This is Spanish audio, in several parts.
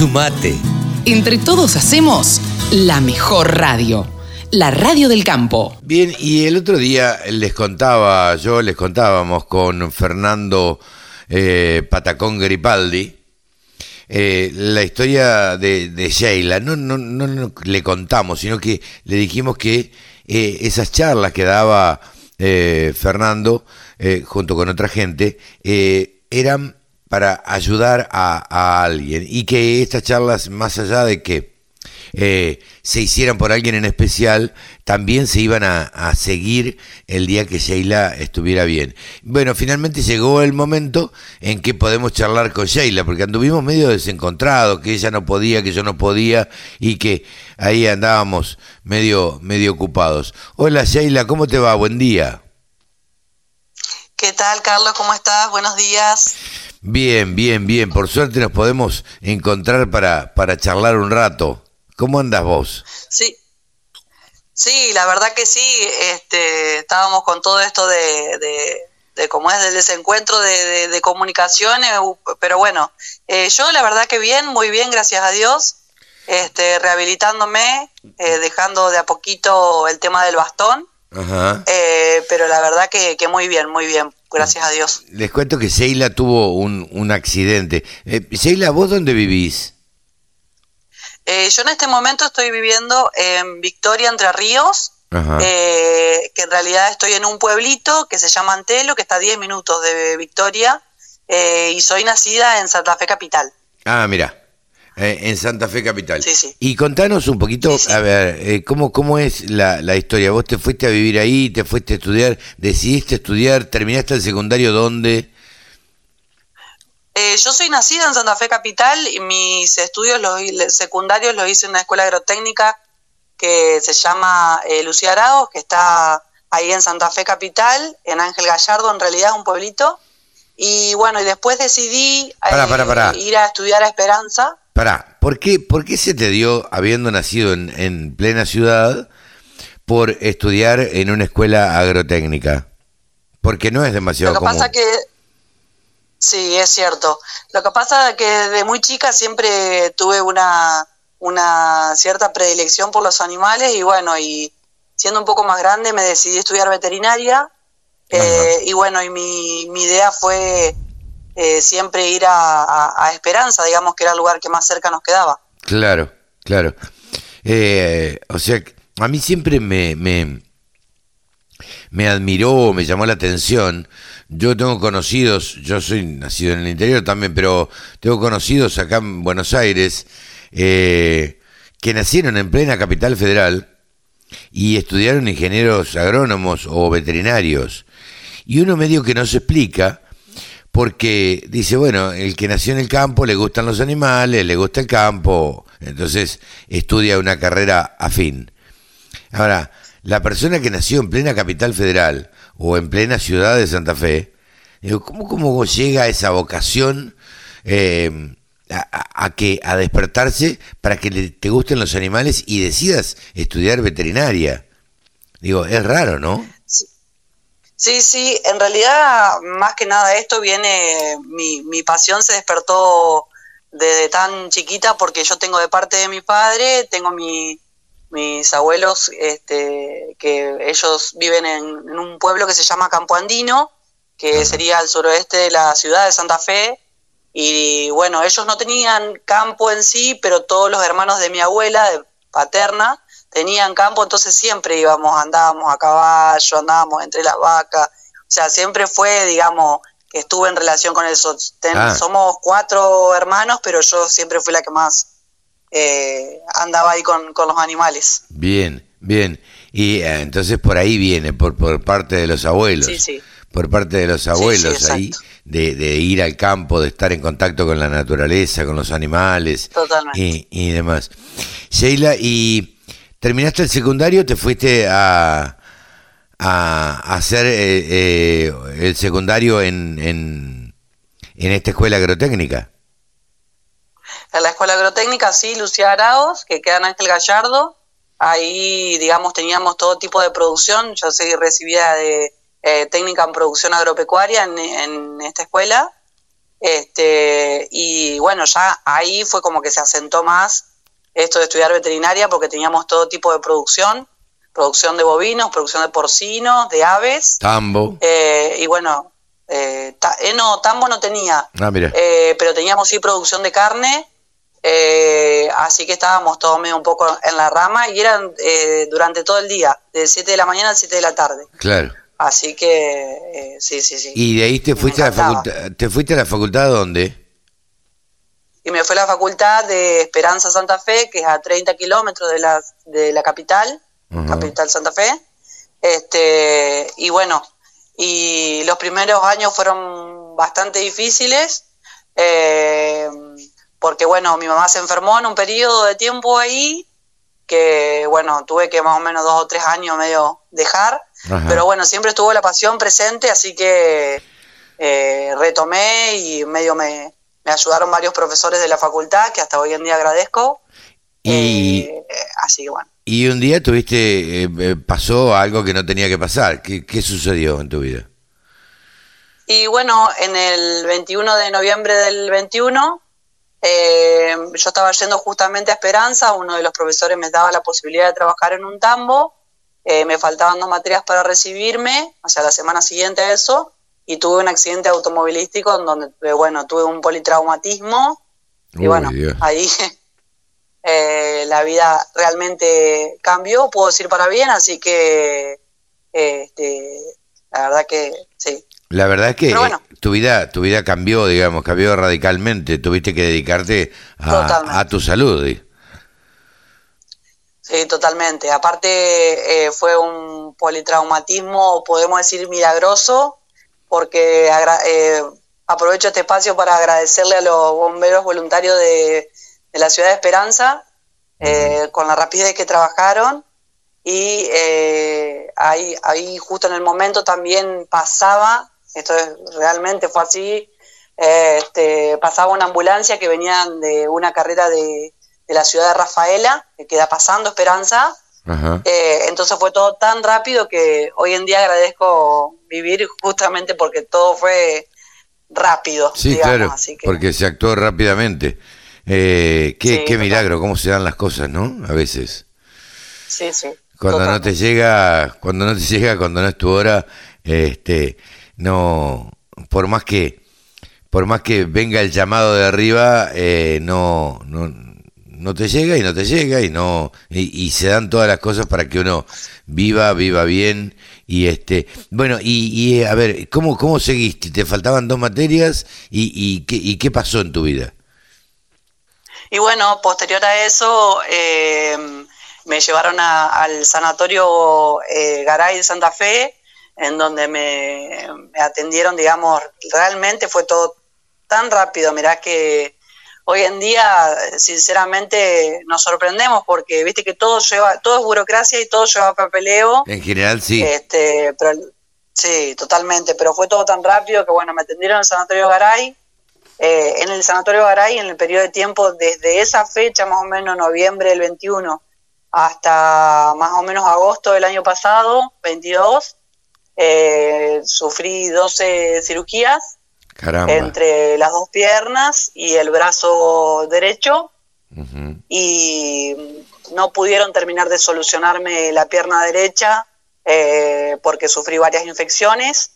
Sumate. Entre todos hacemos la mejor radio, la radio del campo. Bien, y el otro día les contábamos con Fernando Patacón Grippaldi la historia de Sheila. No le contamos, sino que le dijimos que esas charlas que daba Fernando junto con otra gente eran para ayudar a alguien, y que estas charlas, más allá de que se hicieran por alguien en especial, también se iban a seguir el día que Sheila estuviera bien. Bueno, finalmente llegó el momento en que podemos charlar con Sheila, porque anduvimos medio desencontrados, que ella no podía, que yo no podía, y que ahí andábamos medio ocupados. Hola Sheila, ¿cómo te va? Buen día. ¿Qué tal, Carlos? ¿Cómo estás? Buenos días. Bien. Por suerte nos podemos encontrar para charlar un rato. ¿Cómo andás vos? Sí, la verdad que sí. Estábamos con todo esto de cómo es del desencuentro de comunicaciones, pero bueno, yo la verdad que bien, muy bien, gracias a Dios. Rehabilitándome, dejando de a poquito el tema del bastón. Ajá. Pero la verdad que muy bien, gracias a Dios. Les cuento que Sheila tuvo un accidente. Sheila, ¿vos dónde vivís? Yo en este momento estoy viviendo en Victoria, Entre Ríos, que en realidad estoy en un pueblito que se llama Antelo, que está a 10 minutos de Victoria, y soy nacida en Santa Fe Capital. Ah, mira. En Santa Fe Capital. Sí. Y contanos un poquito, sí. A ver, ¿cómo es la historia? ¿Vos te fuiste a vivir ahí, te fuiste a estudiar, decidiste estudiar, terminaste el secundario dónde? Yo soy nacida en Santa Fe Capital y mis estudios secundarios los hice en una escuela agrotécnica que se llama Lucía Araos, que está ahí en Santa Fe Capital, en Ángel Gallardo, en realidad es un pueblito. Y bueno, y después decidí ir a estudiar a Esperanza. Pará, ¿por qué se te dio, habiendo nacido en plena ciudad, por estudiar en una escuela agrotécnica? Porque no es demasiado común. Lo que pasa que, sí, es cierto. Lo que pasa es que desde muy chica siempre tuve una cierta predilección por los animales y bueno, y siendo un poco más grande me decidí estudiar veterinaria. Y bueno, y mi idea fue... siempre ir a Esperanza, digamos que era el lugar que más cerca nos quedaba. Claro. O sea, a mí siempre me admiró, me llamó la atención. Yo tengo conocidos, yo soy nacido en el interior también, pero tengo conocidos acá en Buenos Aires que nacieron en plena Capital Federal y estudiaron ingenieros agrónomos o veterinarios. Y uno medio que no se explica... Porque dice, bueno, el que nació en el campo le gustan los animales, le gusta el campo, entonces estudia una carrera afín. Ahora, la persona que nació en plena Capital Federal o en plena ciudad de Santa Fe, digo, ¿cómo llega esa vocación a despertarse para que te gusten los animales y decidas estudiar veterinaria? Digo, es raro, ¿no? Sí, en realidad, más que nada esto viene, mi pasión se despertó desde tan chiquita porque yo tengo de parte de mi padre, tengo mis abuelos, que ellos viven en un pueblo que se llama Campo Andino, que sería al suroeste de la ciudad de Santa Fe, y bueno, ellos no tenían campo en sí, pero todos los hermanos de mi abuela, de paterna, tenían campo, entonces siempre andábamos a caballo, andábamos entre las vacas, o sea, siempre fue, digamos, que estuve en relación con eso. Somos 4 hermanos, pero yo siempre fui la que más andaba ahí con los animales. Bien, y entonces por ahí viene, por parte de los abuelos, sí. Por parte de los abuelos, sí, ahí, de ir al campo, de estar en contacto con la naturaleza, con los animales. Totalmente. Y demás. Sheila, y... ¿Terminaste el secundario? ¿Te fuiste a hacer el secundario en esta escuela agrotécnica? En la escuela agrotécnica, sí, Lucía Araos, que queda en Ángel Gallardo. Ahí, digamos, teníamos todo tipo de producción. Yo soy recibida de técnica en producción agropecuaria en esta escuela. Y bueno, ya ahí fue como que se asentó más esto de estudiar veterinaria, porque teníamos todo tipo de producción de bovinos, producción de porcinos, de aves. Tambo. Y bueno, no, tambo no tenía. Ah, mira. Pero teníamos sí producción de carne, así que estábamos todos medio un poco en la rama, y eran durante todo el día, de 7 de la mañana al 7 de la tarde. Claro. Así que, sí, sí, sí. ¿Y de ahí te fuiste a la facultad? ¿Te fuiste a la facultad dónde? Y me fui a la facultad de Esperanza Santa Fe, que es a 30 kilómetros de la capital, uh-huh. Capital Santa Fe. Y bueno, y los primeros años fueron bastante difíciles, porque bueno, mi mamá se enfermó en un periodo de tiempo ahí, que bueno, tuve que más o menos 2 o 3 años medio dejar. Ajá. Pero bueno, siempre estuvo la pasión presente, así que retomé y medio me ayudaron varios profesores de la facultad, que hasta hoy en día agradezco. Y así que bueno. Y un día tuviste, pasó algo que no tenía que pasar. ¿Qué sucedió en tu vida? Y bueno, en el 21 de noviembre del 21, yo estaba yendo justamente a Esperanza, uno de los profesores me daba la posibilidad de trabajar en un tambo. Me faltaban 2 materias para recibirme, o sea, la semana siguiente a eso, y tuve un accidente automovilístico en donde, bueno, tuve un politraumatismo. Y bueno, Dios. Ahí la vida realmente cambió, puedo decir para bien, así que la verdad que sí. La verdad es que bueno, tu vida cambió, digamos, cambió radicalmente, tuviste que dedicarte a tu salud, ¿eh? Sí, totalmente. Aparte fue un politraumatismo, podemos decir milagroso, porque aprovecho este espacio para agradecerle a los bomberos voluntarios de la ciudad de Esperanza, con la rapidez que trabajaron, y ahí justo en el momento también pasaba, esto realmente fue así, pasaba una ambulancia que venían de una carrera de la ciudad de Rafaela, que queda pasando Esperanza. Ajá. Entonces fue todo tan rápido que hoy en día agradezco vivir, justamente porque todo fue rápido. Sí, digamos, claro, así que... porque se actuó rápidamente. Qué milagro, cómo se dan las cosas, ¿no? A veces. Sí, sí. Cuando no es tu hora, no, por más que venga el llamado de arriba, no te llega y no te llega y se dan todas las cosas para que uno viva bien. Y bueno, y a ver, ¿cómo seguiste? Te faltaban 2 materias y qué pasó en tu vida. Y bueno, posterior a eso me llevaron al Sanatorio Garay de Santa Fe, en donde me atendieron, digamos. Realmente fue todo tan rápido, mirá que hoy en día, sinceramente, nos sorprendemos porque viste que todo es burocracia y todo lleva papeleo. En general, sí. Pero, sí, totalmente. Pero fue todo tan rápido que, bueno, me atendieron en el Sanatorio Garay. En el periodo de tiempo, desde esa fecha, más o menos noviembre del 21, hasta más o menos agosto del año pasado, 22, sufrí 12 cirugías. Caramba. Entre las 2 piernas y el brazo derecho, uh-huh. Y no pudieron terminar de solucionarme la pierna derecha porque sufrí varias infecciones.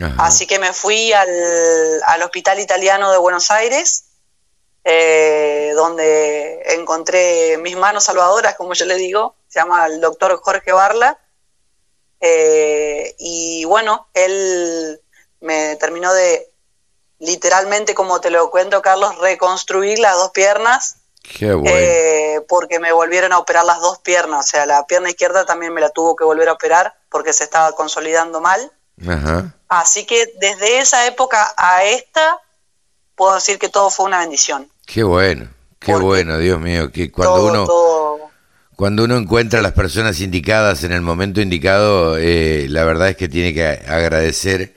Uh-huh. Así que me fui al Hospital Italiano de Buenos Aires, donde encontré mis manos salvadoras, como yo le digo. Se llama el doctor Jorge Barla, y bueno, él me terminó de, literalmente, como te lo cuento, Carlos, reconstruir las 2 piernas. Qué bueno. Porque me volvieron a operar las 2 piernas, o sea, la pierna izquierda también me la tuvo que volver a operar porque se estaba consolidando mal. Ajá. Así que desde esa época a esta, puedo decir que todo fue una bendición. Qué bueno, qué porque bueno, Dios mío, que cuando uno encuentra a las personas indicadas en el momento indicado, la verdad es que tiene que agradecer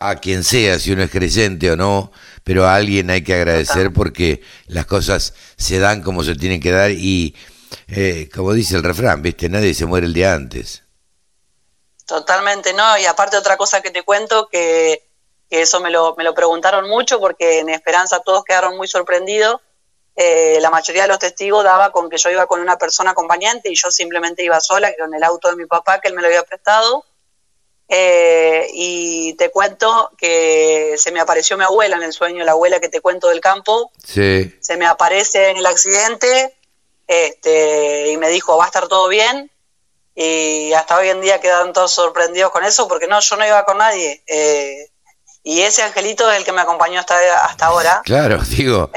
a quien sea, si uno es creyente o no, pero a alguien hay que agradecer porque las cosas se dan como se tienen que dar y como dice el refrán, viste, nadie se muere el día antes. Totalmente, no, y aparte otra cosa que te cuento, que que eso me lo preguntaron mucho, porque en Esperanza todos quedaron muy sorprendidos. La mayoría de los testigos daba con que yo iba con una persona acompañante y yo simplemente iba sola, que con el auto de mi papá, que él me lo había prestado. Y te cuento que se me apareció mi abuela en el sueño, la abuela que te cuento del campo. Sí. Se me aparece en el accidente y me dijo, va a estar todo bien. Y hasta hoy en día quedan todos sorprendidos con eso, porque no, yo no iba con nadie. Y ese angelito es el que me acompañó hasta ahora. Claro, digo...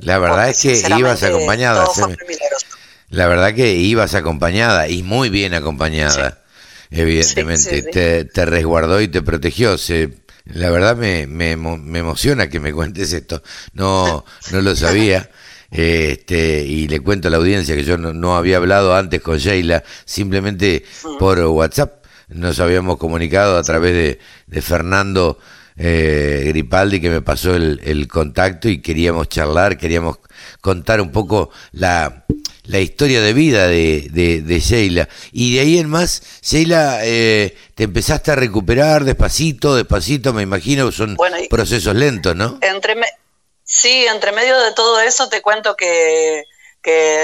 la verdad es que ibas acompañada. La verdad que ibas acompañada y muy bien acompañada, sí. Evidentemente. Sí, sí, sí. Te resguardó y te protegió. La verdad me emociona que me cuentes esto. No lo sabía. Y le cuento a la audiencia que yo no había hablado antes con Sheila, simplemente por WhatsApp. Nos habíamos comunicado a través de Fernando Grippaldi, que me pasó el contacto, y queríamos charlar, queríamos contar un poco la historia de vida de Sheila, y de ahí en más, Sheila, te empezaste a recuperar despacito, me imagino son procesos lentos, ¿no? Entre medio de todo eso te cuento que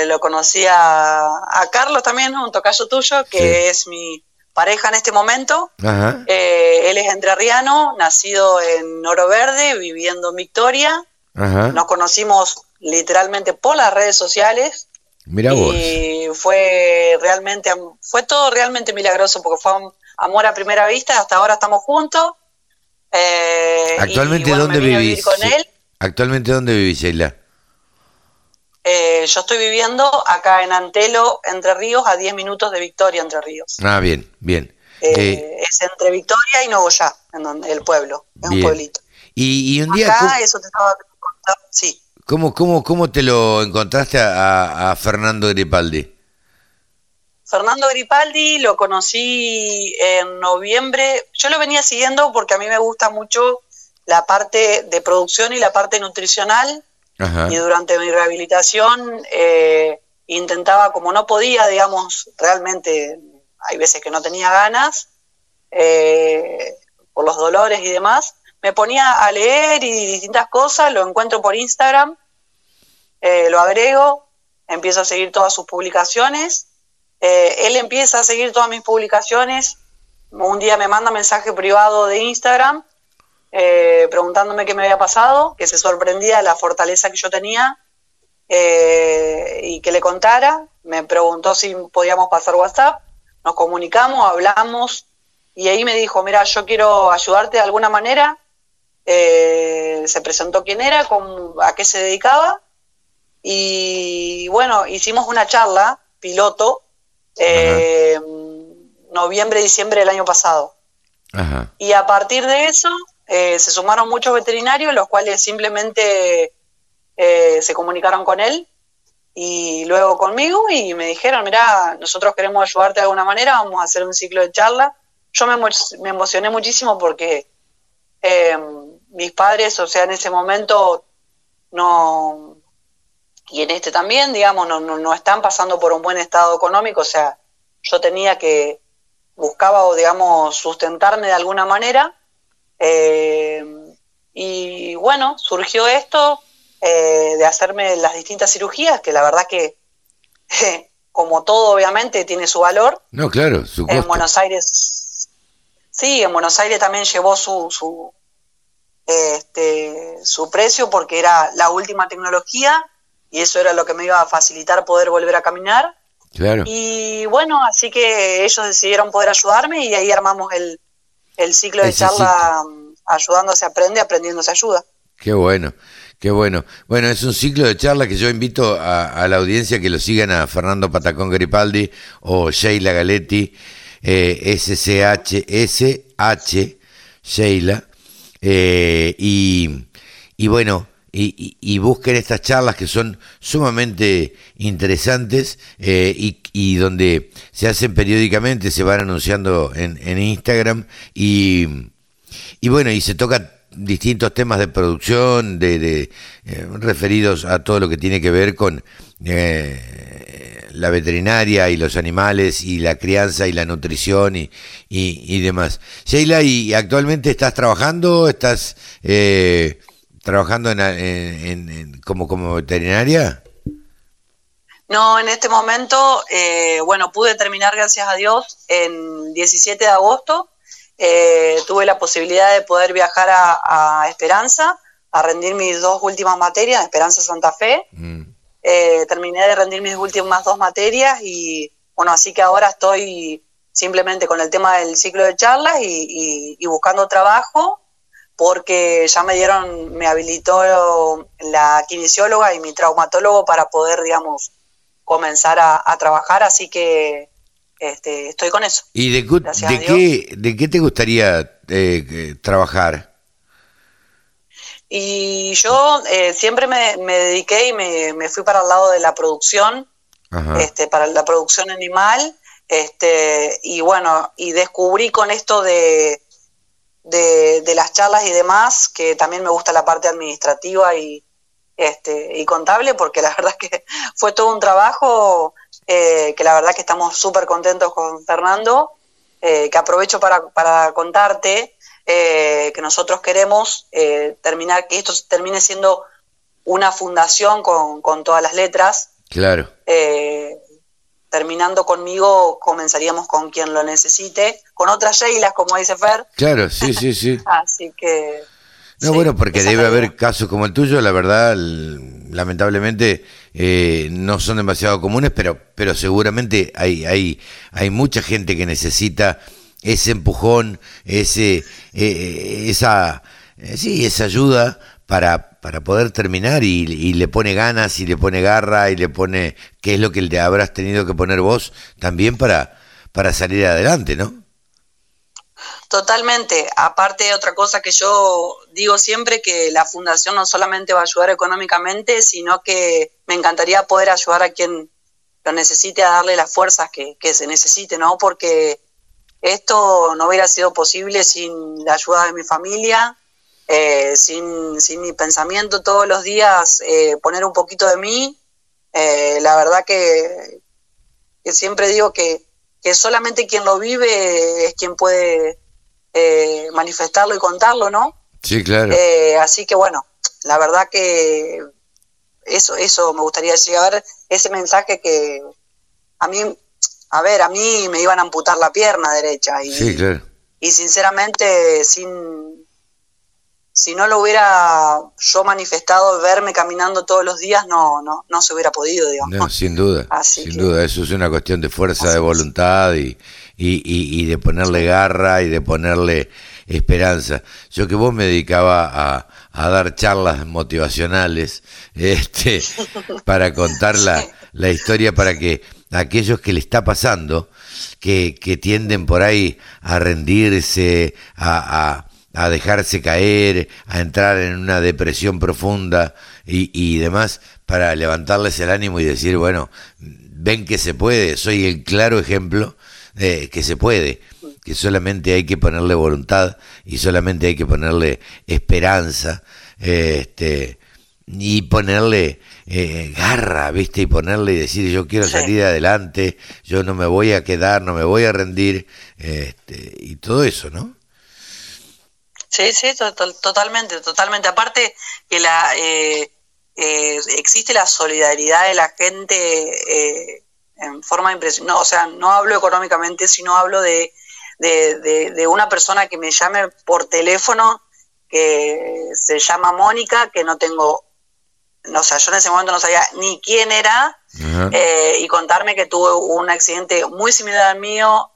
lo conocí a Carlos también, un tocayo tuyo, que es mi pareja en este momento. Ajá. Él es entrerriano, nacido en Oro Verde, viviendo en Victoria. Ajá. Nos conocimos literalmente por las redes sociales. Mirá vos. Y fue todo realmente milagroso, porque fue un amor a primera vista. Hasta ahora estamos juntos. Actualmente, ¿dónde vivís? Actualmente, ¿dónde vivís, Sheila? Yo estoy viviendo acá en Antelo, Entre Ríos, a 10 minutos de Victoria, Entre Ríos. Ah, bien, bien. Es entre Victoria y Nogoyá, el pueblo, es bien. Un pueblito. Y un día... Acá, eso te estaba contando, sí. ¿Cómo te lo encontraste a Fernando Grippaldi? Fernando Grippaldi lo conocí en noviembre. Yo lo venía siguiendo porque a mí me gusta mucho la parte de producción y la parte nutricional. Ajá. Y durante mi rehabilitación intentaba, como no podía, digamos, realmente hay veces que no tenía ganas por los dolores y demás, me ponía a leer y distintas cosas, lo encuentro por Instagram, lo agrego, empiezo a seguir todas sus publicaciones, él empieza a seguir todas mis publicaciones, un día me manda mensaje privado de Instagram, preguntándome qué me había pasado, que se sorprendía de la fortaleza que yo tenía y que le contara. Me preguntó si podíamos pasar WhatsApp, nos comunicamos, hablamos, y ahí me dijo, mira, yo quiero ayudarte de alguna manera. Se presentó quién era, a qué se dedicaba, y bueno, hicimos una charla piloto noviembre, diciembre del año pasado. Ajá. Y a partir de eso se sumaron muchos veterinarios, los cuales simplemente se comunicaron con él y luego conmigo, y me dijeron, mirá, nosotros queremos ayudarte de alguna manera, vamos a hacer un ciclo de charla. Yo me emocioné muchísimo porque mis padres, o sea, en ese momento no, y en este también, digamos, no están pasando por un buen estado económico, o sea, yo tenía que, buscaba, digamos, sustentarme de alguna manera. Y bueno, surgió esto de hacerme las distintas cirugías, que la verdad que, como todo, obviamente, tiene su valor. No, claro, su costo. En Buenos Aires, sí, en Buenos Aires también llevó su precio, porque era la última tecnología y eso era lo que me iba a facilitar poder volver a caminar. Claro. Y bueno, así que ellos decidieron poder ayudarme y ahí armamos el ciclo de charla, ayudándose aprende, aprendiéndose ayuda. Qué bueno, qué bueno. Bueno, es un ciclo de charla que yo invito a la audiencia que lo sigan a Fernando Patacón Grippaldi o Sheila Galetti, SCHSH Sheila, y bueno... Y busquen estas charlas que son sumamente interesantes y donde se hacen periódicamente, se van anunciando en Instagram y bueno, y se tocan distintos temas de producción, referidos a todo lo que tiene que ver con la veterinaria y los animales y la crianza y la nutrición y demás. Sheila, ¿y actualmente estás trabajando? ¿Estás trabajando como veterinaria? No, en este momento, pude terminar, gracias a Dios, en 17 de agosto. Tuve la posibilidad de poder viajar a Esperanza, a rendir mis dos últimas materias, Esperanza Santa Fe. Terminé de rendir mis últimas dos materias y, así que ahora estoy simplemente con el tema del ciclo de charlas y buscando trabajo, porque ya me habilitó la kinesióloga y mi traumatólogo para poder, comenzar a trabajar, así que estoy con eso. ¿Y de qué te gustaría trabajar? Y yo siempre me dediqué y me fui para el lado de la producción. Ajá. Para la producción animal, y descubrí con esto de las charlas y demás, que también me gusta la parte administrativa y contable, porque la verdad que fue todo un trabajo que la verdad que estamos súper contentos con Fernando, que aprovecho para contarte que nosotros queremos terminar, que esto termine siendo una fundación con todas las letras. Claro. Terminando conmigo, comenzaríamos con quien lo necesite, con otras Sheilas, como dice Fer. Claro, sí. Así que... No, sí, bueno, porque debe haber casos como el tuyo, la verdad, lamentablemente no son demasiado comunes, pero seguramente hay mucha gente que necesita ese empujón, esa ayuda para poder terminar y le pone ganas y le pone garra y le pone qué es lo que le habrás tenido que poner vos también para salir adelante, ¿no? Totalmente. Aparte, otra cosa que yo digo siempre, que la fundación no solamente va a ayudar económicamente, sino que me encantaría poder ayudar a quien lo necesite, a darle las fuerzas que se necesite, ¿no? Porque esto no hubiera sido posible sin la ayuda de mi familia, sin mi pensamiento todos los días, poner un poquito de mí. La verdad que siempre digo que solamente quien lo vive es quien puede manifestarlo y contarlo, ¿no? Sí, claro. Así que la verdad que eso me gustaría llegar, ese mensaje que a mí me iban a amputar la pierna derecha y, sí, claro. Y sinceramente, si no lo hubiera yo manifestado, verme caminando todos los días, no se hubiera podido, digamos. No, sin duda, eso es una cuestión de fuerza de voluntad y de ponerle garra y de ponerle esperanza. Yo que vos me dedicaba a dar charlas motivacionales para contar la historia, para que aquellos que le está pasando, que tienden por ahí a rendirse, a dejarse caer, a entrar en una depresión profunda y demás, para levantarles el ánimo y decir, ven que se puede. Soy el claro ejemplo de que se puede, que solamente hay que ponerle voluntad y solamente hay que ponerle esperanza, y ponerle garra, ¿viste? Y ponerle y decir, yo quiero salir adelante, yo no me voy a quedar, no me voy a rendir, y todo eso, ¿no? Sí, totalmente. Aparte que existe la solidaridad de la gente en forma impresionante. O sea, no hablo económicamente, sino hablo de una persona que me llame por teléfono, que se llama Mónica, que yo en ese momento no sabía ni quién era, uh-huh. Y contarme que tuve un accidente muy similar al mío,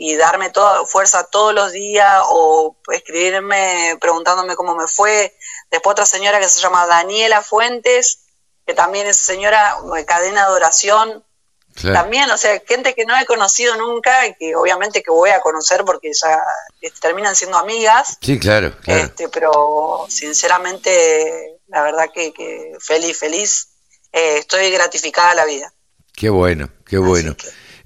y darme toda fuerza todos los días, o escribirme preguntándome cómo me fue. Después otra señora que se llama Daniela Fuentes, que también es señora cadena de oración. Claro. También, gente que no he conocido nunca y que obviamente que voy a conocer porque ya terminan siendo amigas. Sí, claro. Pero sinceramente, la verdad que feliz. Estoy gratificada la vida. Qué bueno.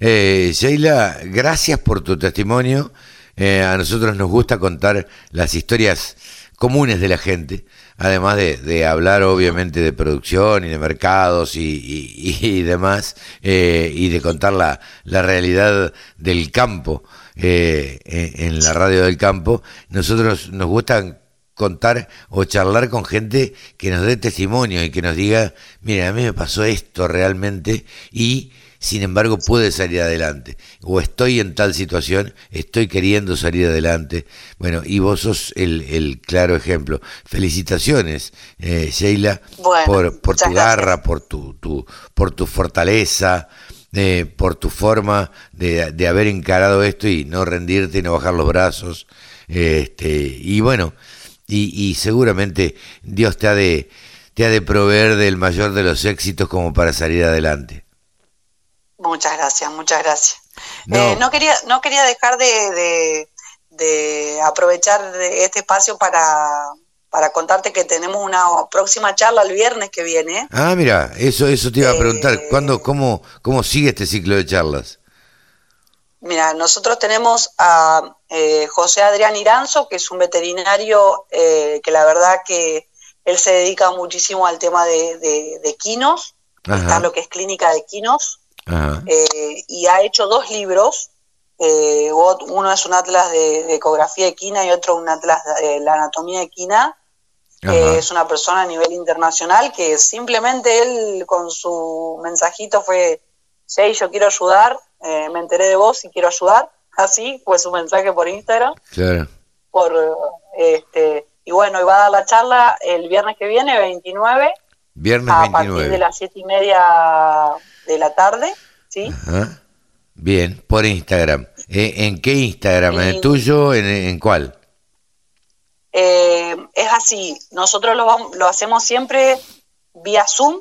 Sheila, gracias por tu testimonio. A nosotros nos gusta contar las historias comunes de la gente, además de hablar obviamente de producción y de mercados y demás, y de contar la realidad del campo, en la radio del campo, nosotros nos gusta contar o charlar con gente que nos dé testimonio y que nos diga, mira, a mí me pasó esto realmente y sin embargo pude salir adelante, o estoy en tal situación, estoy queriendo salir adelante. Bueno, y vos sos el claro ejemplo. Felicitaciones, Sheila, bueno, por tu garra, por tu fortaleza, por tu forma de haber encarado esto y no rendirte y no bajar los brazos, y bueno, y seguramente Dios te ha de proveer del mayor de los éxitos como para salir adelante. Muchas gracias. No quería dejar de aprovechar de este espacio para contarte que tenemos una próxima charla el viernes que viene. Ah, mira, eso te iba a preguntar. ¿Cómo sigue este ciclo de charlas? Mira, nosotros tenemos a José Adrián Iranzo, que es un veterinario que la verdad que él se dedica muchísimo al tema de quinos. Ajá. Está lo que es clínica de quinos. Uh-huh. Y ha hecho 2 libros, uno es un atlas de ecografía equina y otro un atlas de la anatomía equina. Uh-huh. Es una persona a nivel internacional que simplemente él con su mensajito fue, hey, yo quiero ayudar, me enteré de vos y quiero ayudar, así fue su mensaje por Instagram. Claro. Y bueno, y va a dar la charla el viernes que viene, 29. Viernes 29. A partir de las 7:30 de la tarde, ¿sí? Ajá. Bien, por Instagram. ¿En qué Instagram? ¿En el tuyo? ¿En cuál? Es así. Nosotros lo hacemos siempre vía Zoom,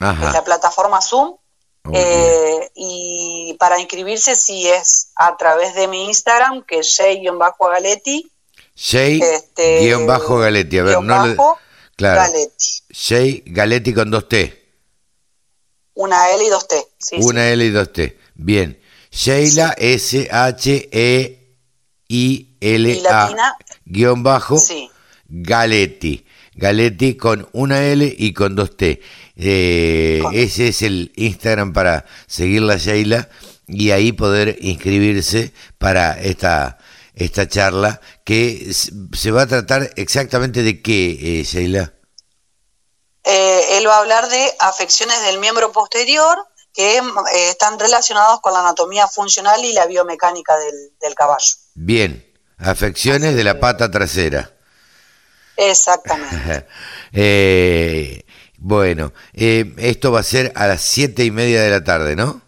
en la plataforma Zoom. Okay. Y para inscribirse, sí, es a través de mi Instagram, que es Shey_Galetti. Shey_Galetti. A ver, claro. Galetti. Sheila Galetti con 2 T. Una L y 2 T. Sí, una L y 2 T. Bien. Sheila, sí. Sheila _ sí. Galetti. Galetti con una L y con 2 T. Ese es el Instagram para seguirla, Sheila, y ahí poder inscribirse para esta charla, que se va a tratar exactamente de qué, Sheila. Él va a hablar de afecciones del miembro posterior que están relacionados con la anatomía funcional y la biomecánica del caballo. Bien, afecciones de la pata trasera. Exactamente. Bueno, esto va a ser a las 7:30 de la tarde, ¿no?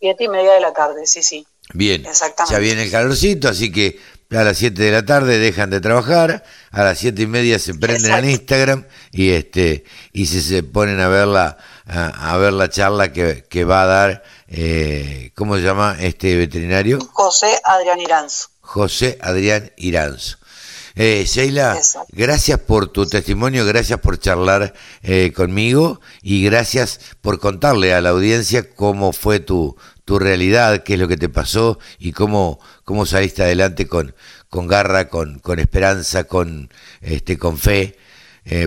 7:30 de la tarde, sí. Bien, ya viene el calorcito, así que a las 7 de la tarde dejan de trabajar, a las 7:30 se prenden. Exacto. En Instagram y se ponen a ver la charla que va a dar, ¿cómo se llama este veterinario? José Adrián Iranzo. Sheila, exacto, gracias por tu testimonio, gracias por charlar conmigo y gracias por contarle a la audiencia cómo fue tu realidad, qué es lo que te pasó y cómo saliste adelante con garra, con esperanza, con fe,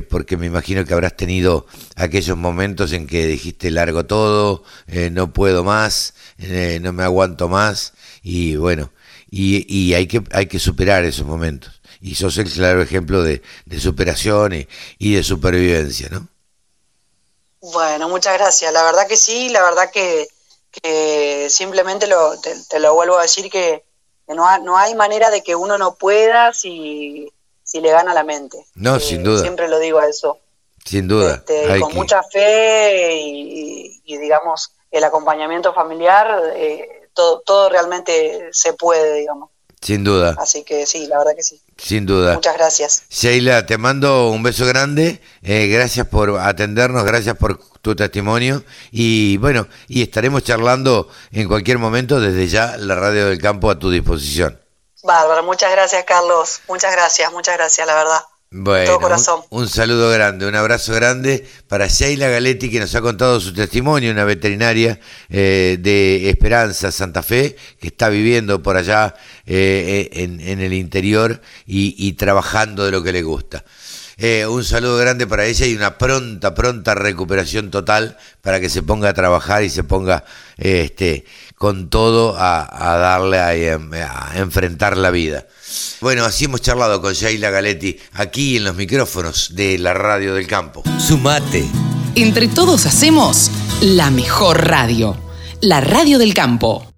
porque me imagino que habrás tenido aquellos momentos en que dijiste largo todo, no puedo más, no me aguanto más, y bueno, y hay que superar esos momentos, y sos el claro ejemplo de superación y de supervivencia, ¿no? Bueno, muchas gracias, la verdad que sí, la verdad que simplemente te lo vuelvo a decir que no hay manera de que uno no pueda si le gana la mente. No, sin duda. Siempre lo digo a eso. Sin duda. Con mucha fe y digamos el acompañamiento familiar, todo realmente se puede, digamos. Sin duda. Así que sí, la verdad que sí. Sin duda. Muchas gracias. Sheila, te mando un beso grande. Gracias por atendernos, gracias por tu testimonio. Y bueno, y estaremos charlando en cualquier momento. Desde ya, la Radio del Campo a tu disposición. Bárbara, muchas gracias, Carlos. Muchas gracias, la verdad. Bueno, todo corazón. Un saludo grande, un abrazo grande para Sheila Galetti, que nos ha contado su testimonio, una veterinaria de Esperanza, Santa Fe, que está viviendo por allá en el interior y trabajando de lo que le gusta. Un saludo grande para ella y una pronta recuperación total para que se ponga a trabajar y se ponga con todo a darle, a enfrentar la vida. Bueno, así hemos charlado con Sheila Galetti aquí en los micrófonos de la Radio del Campo. Sumate. Entre todos hacemos la mejor radio, la Radio del Campo.